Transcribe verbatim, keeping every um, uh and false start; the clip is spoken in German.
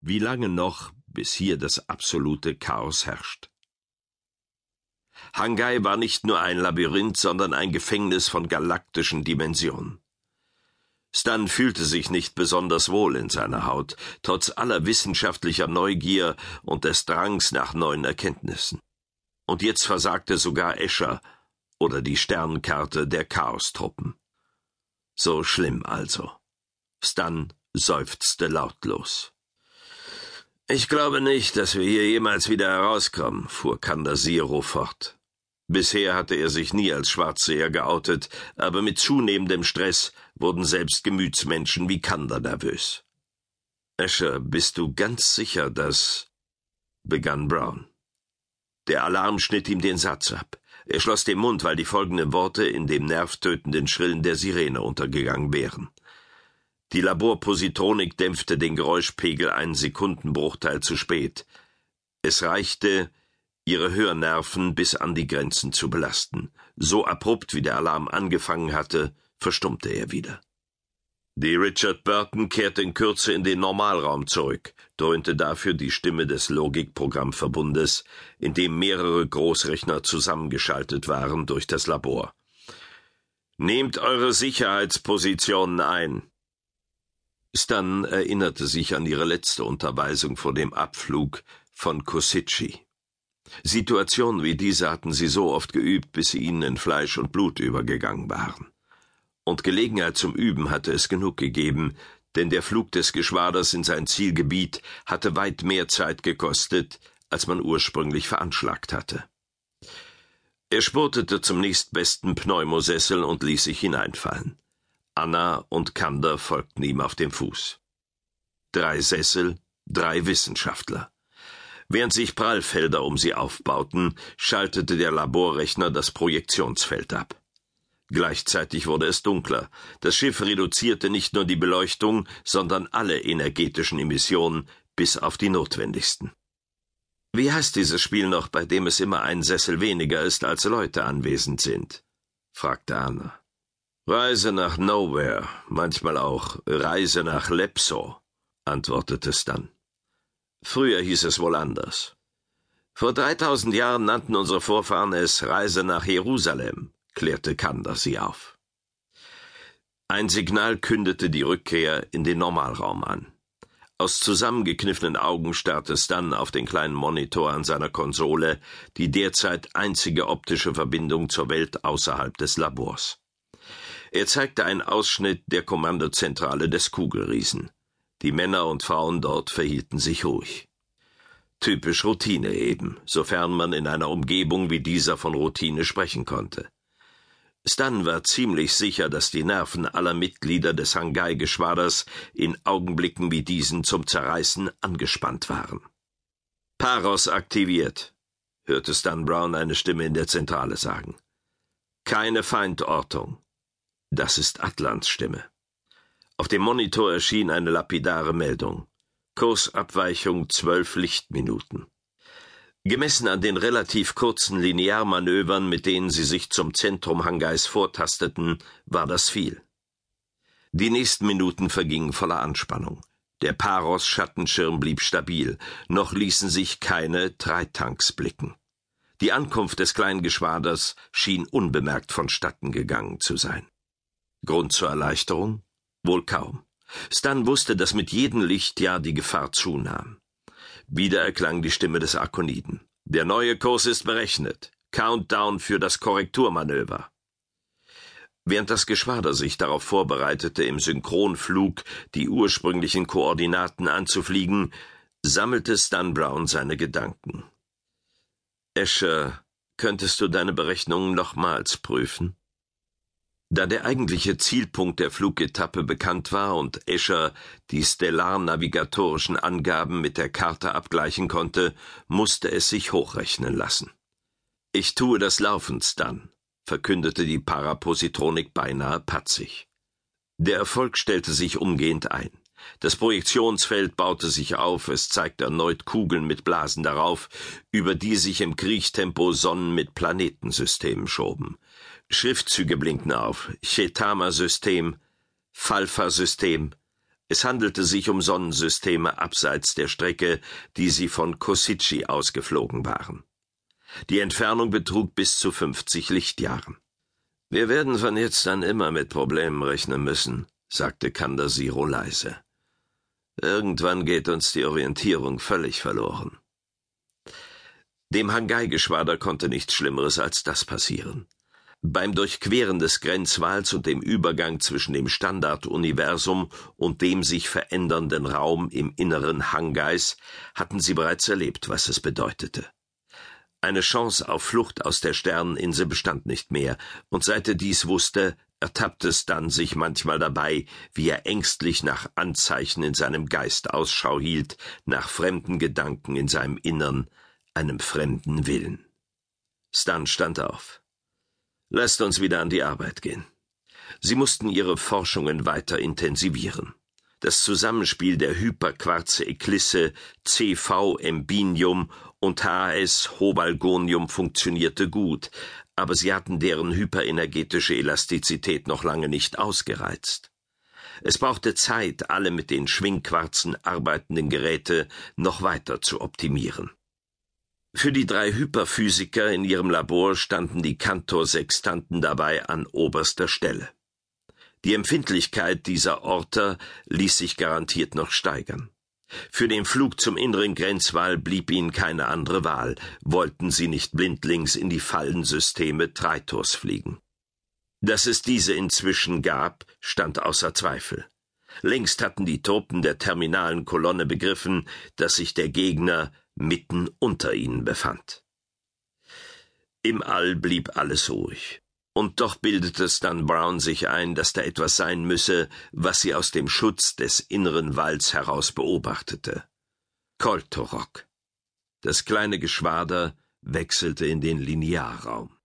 Wie lange noch, bis hier das absolute Chaos herrscht? Hangay war nicht nur ein Labyrinth, sondern ein Gefängnis von galaktischen Dimensionen. Stan fühlte sich nicht besonders wohl in seiner Haut, trotz aller wissenschaftlicher Neugier und des Drangs nach neuen Erkenntnissen. Und jetzt versagte sogar Escher oder die Sternkarte der Chaostruppen. So schlimm also. Stan seufzte lautlos. »Ich glaube nicht, dass wir hier jemals wieder herauskommen«, fuhr Kanda Siro fort. Bisher hatte er sich nie als Schwarzseher geoutet, aber mit zunehmendem Stress wurden selbst Gemütsmenschen wie Kanda nervös. »Escher, bist du ganz sicher, dass...« begann Brown. Der Alarm schnitt ihm den Satz ab. Er schloss den Mund, weil die folgenden Worte in dem nervtötenden Schrillen der Sirene untergegangen wären. Die Laborpositronik dämpfte den Geräuschpegel einen Sekundenbruchteil zu spät. Es reichte, ihre Hörnerven bis an die Grenzen zu belasten. So abrupt, wie der Alarm angefangen hatte, verstummte er wieder. Die Richard Burton kehrte in Kürze in den Normalraum zurück, dröhnte dafür die Stimme des Logikprogrammverbundes, in dem mehrere Großrechner zusammengeschaltet waren durch das Labor. »Nehmt eure Sicherheitspositionen ein!« Stan erinnerte sich an ihre letzte Unterweisung vor dem Abflug von Kositschi. Situationen wie diese hatten sie so oft geübt, bis sie ihnen in Fleisch und Blut übergegangen waren. Und Gelegenheit zum Üben hatte es genug gegeben, denn der Flug des Geschwaders in sein Zielgebiet hatte weit mehr Zeit gekostet, als man ursprünglich veranschlagt hatte. Er spurtete zum nächstbesten Pneumosessel und ließ sich hineinfallen. Anna und Kander folgten ihm auf dem Fuß. Drei Sessel, drei Wissenschaftler. Während sich Prallfelder um sie aufbauten, schaltete der Laborrechner das Projektionsfeld ab. Gleichzeitig wurde es dunkler. Das Schiff reduzierte nicht nur die Beleuchtung, sondern alle energetischen Emissionen, bis auf die notwendigsten. Wie heißt dieses Spiel noch, bei dem es immer ein Sessel weniger ist, als Leute anwesend sind? Fragte Anna. »Reise nach Nowhere, manchmal auch Reise nach Lepso«, antwortete Stan. Früher hieß es wohl anders. »Vor dreitausend Jahren nannten unsere Vorfahren es Reise nach Jerusalem«, klärte Kander sie auf. Ein Signal kündete die Rückkehr in den Normalraum an. Aus zusammengekniffenen Augen starrte Stan auf den kleinen Monitor an seiner Konsole, die derzeit einzige optische Verbindung zur Welt außerhalb des Labors. Er zeigte einen Ausschnitt der Kommandozentrale des Kugelriesen. Die Männer und Frauen dort verhielten sich ruhig. Typisch Routine eben, sofern man in einer Umgebung wie dieser von Routine sprechen konnte. Stan war ziemlich sicher, dass die Nerven aller Mitglieder des Hangay-Geschwaders in Augenblicken wie diesen zum Zerreißen angespannt waren. »Paros aktiviert«, hörte Stan Brown eine Stimme in der Zentrale sagen. »Keine Feindortung.« Das ist Atlans Stimme. Auf dem Monitor erschien eine lapidare Meldung. Kursabweichung zwölf Lichtminuten. Gemessen an den relativ kurzen Linearmanövern, mit denen sie sich zum Zentrum Hangays vortasteten, war das viel. Die nächsten Minuten vergingen voller Anspannung. Der Paros-Schattenschirm blieb stabil, noch ließen sich keine Treitanks blicken. Die Ankunft des kleinen Geschwaders schien unbemerkt vonstatten gegangen zu sein. Grund zur Erleichterung? Wohl kaum. Stan wusste, dass mit jedem Lichtjahr die Gefahr zunahm. Wieder erklang die Stimme des Arkoniden. »Der neue Kurs ist berechnet. Countdown für das Korrekturmanöver.« Während das Geschwader sich darauf vorbereitete, im Synchronflug die ursprünglichen Koordinaten anzufliegen, sammelte Stan Brown seine Gedanken. »Escher, könntest du deine Berechnungen nochmals prüfen?« Da der eigentliche Zielpunkt der Flugetappe bekannt war und Escher die stellar-navigatorischen Angaben mit der Karte abgleichen konnte, musste es sich hochrechnen lassen. »Ich tue das laufend, Stan«, verkündete die Parapositronik beinahe patzig. Der Erfolg stellte sich umgehend ein. Das Projektionsfeld baute sich auf, es zeigte erneut Kugeln mit Blasen darauf, über die sich im Kriechtempo Sonnen mit Planetensystemen schoben. Schriftzüge blinkten auf: Chetama-System, Falfa-System, Es handelte sich um Sonnensysteme abseits der Strecke, die sie von Kositschi ausgeflogen waren. Die Entfernung betrug bis zu fünfzig Lichtjahren. »Wir werden von jetzt an immer mit Problemen rechnen müssen«, sagte Kanda Siro leise. »Irgendwann geht uns die Orientierung völlig verloren.« Dem Hangay-Geschwader konnte nichts Schlimmeres als das passieren. Beim Durchqueren des Grenzwalls und dem Übergang zwischen dem Standarduniversum und dem sich verändernden Raum im Inneren Hangays hatten sie bereits erlebt, was es bedeutete. Eine Chance auf Flucht aus der Sterneninsel bestand nicht mehr, und seit er dies wusste, ertappte Stan sich manchmal dabei, wie er ängstlich nach Anzeichen in seinem Geist Ausschau hielt, nach fremden Gedanken in seinem Innern, einem fremden Willen. Stan stand auf. »Lasst uns wieder an die Arbeit gehen.« Sie mussten ihre Forschungen weiter intensivieren. Das Zusammenspiel der Hyperquarze-Eklisse, C V-Embinium und H S-Hobalgonium funktionierte gut, aber sie hatten deren hyperenergetische Elastizität noch lange nicht ausgereizt. Es brauchte Zeit, alle mit den Schwingquarzen arbeitenden Geräte noch weiter zu optimieren. Für die drei Hyperphysiker in ihrem Labor standen die Cantor-Sextanten dabei an oberster Stelle. Die Empfindlichkeit dieser Orter ließ sich garantiert noch steigern. Für den Flug zum inneren Grenzwall blieb ihnen keine andere Wahl, wollten sie nicht blindlings in die Fallensysteme Traitors fliegen. Dass es diese inzwischen gab, stand außer Zweifel. Längst hatten die Truppen der terminalen Kolonne begriffen, dass sich der Gegner mitten unter ihnen befand. Im All blieb alles ruhig. Und doch bildete Stan Brown sich ein, dass da etwas sein müsse, was sie aus dem Schutz des inneren Walls heraus beobachtete. Koltorok. Das kleine Geschwader wechselte in den Linearraum.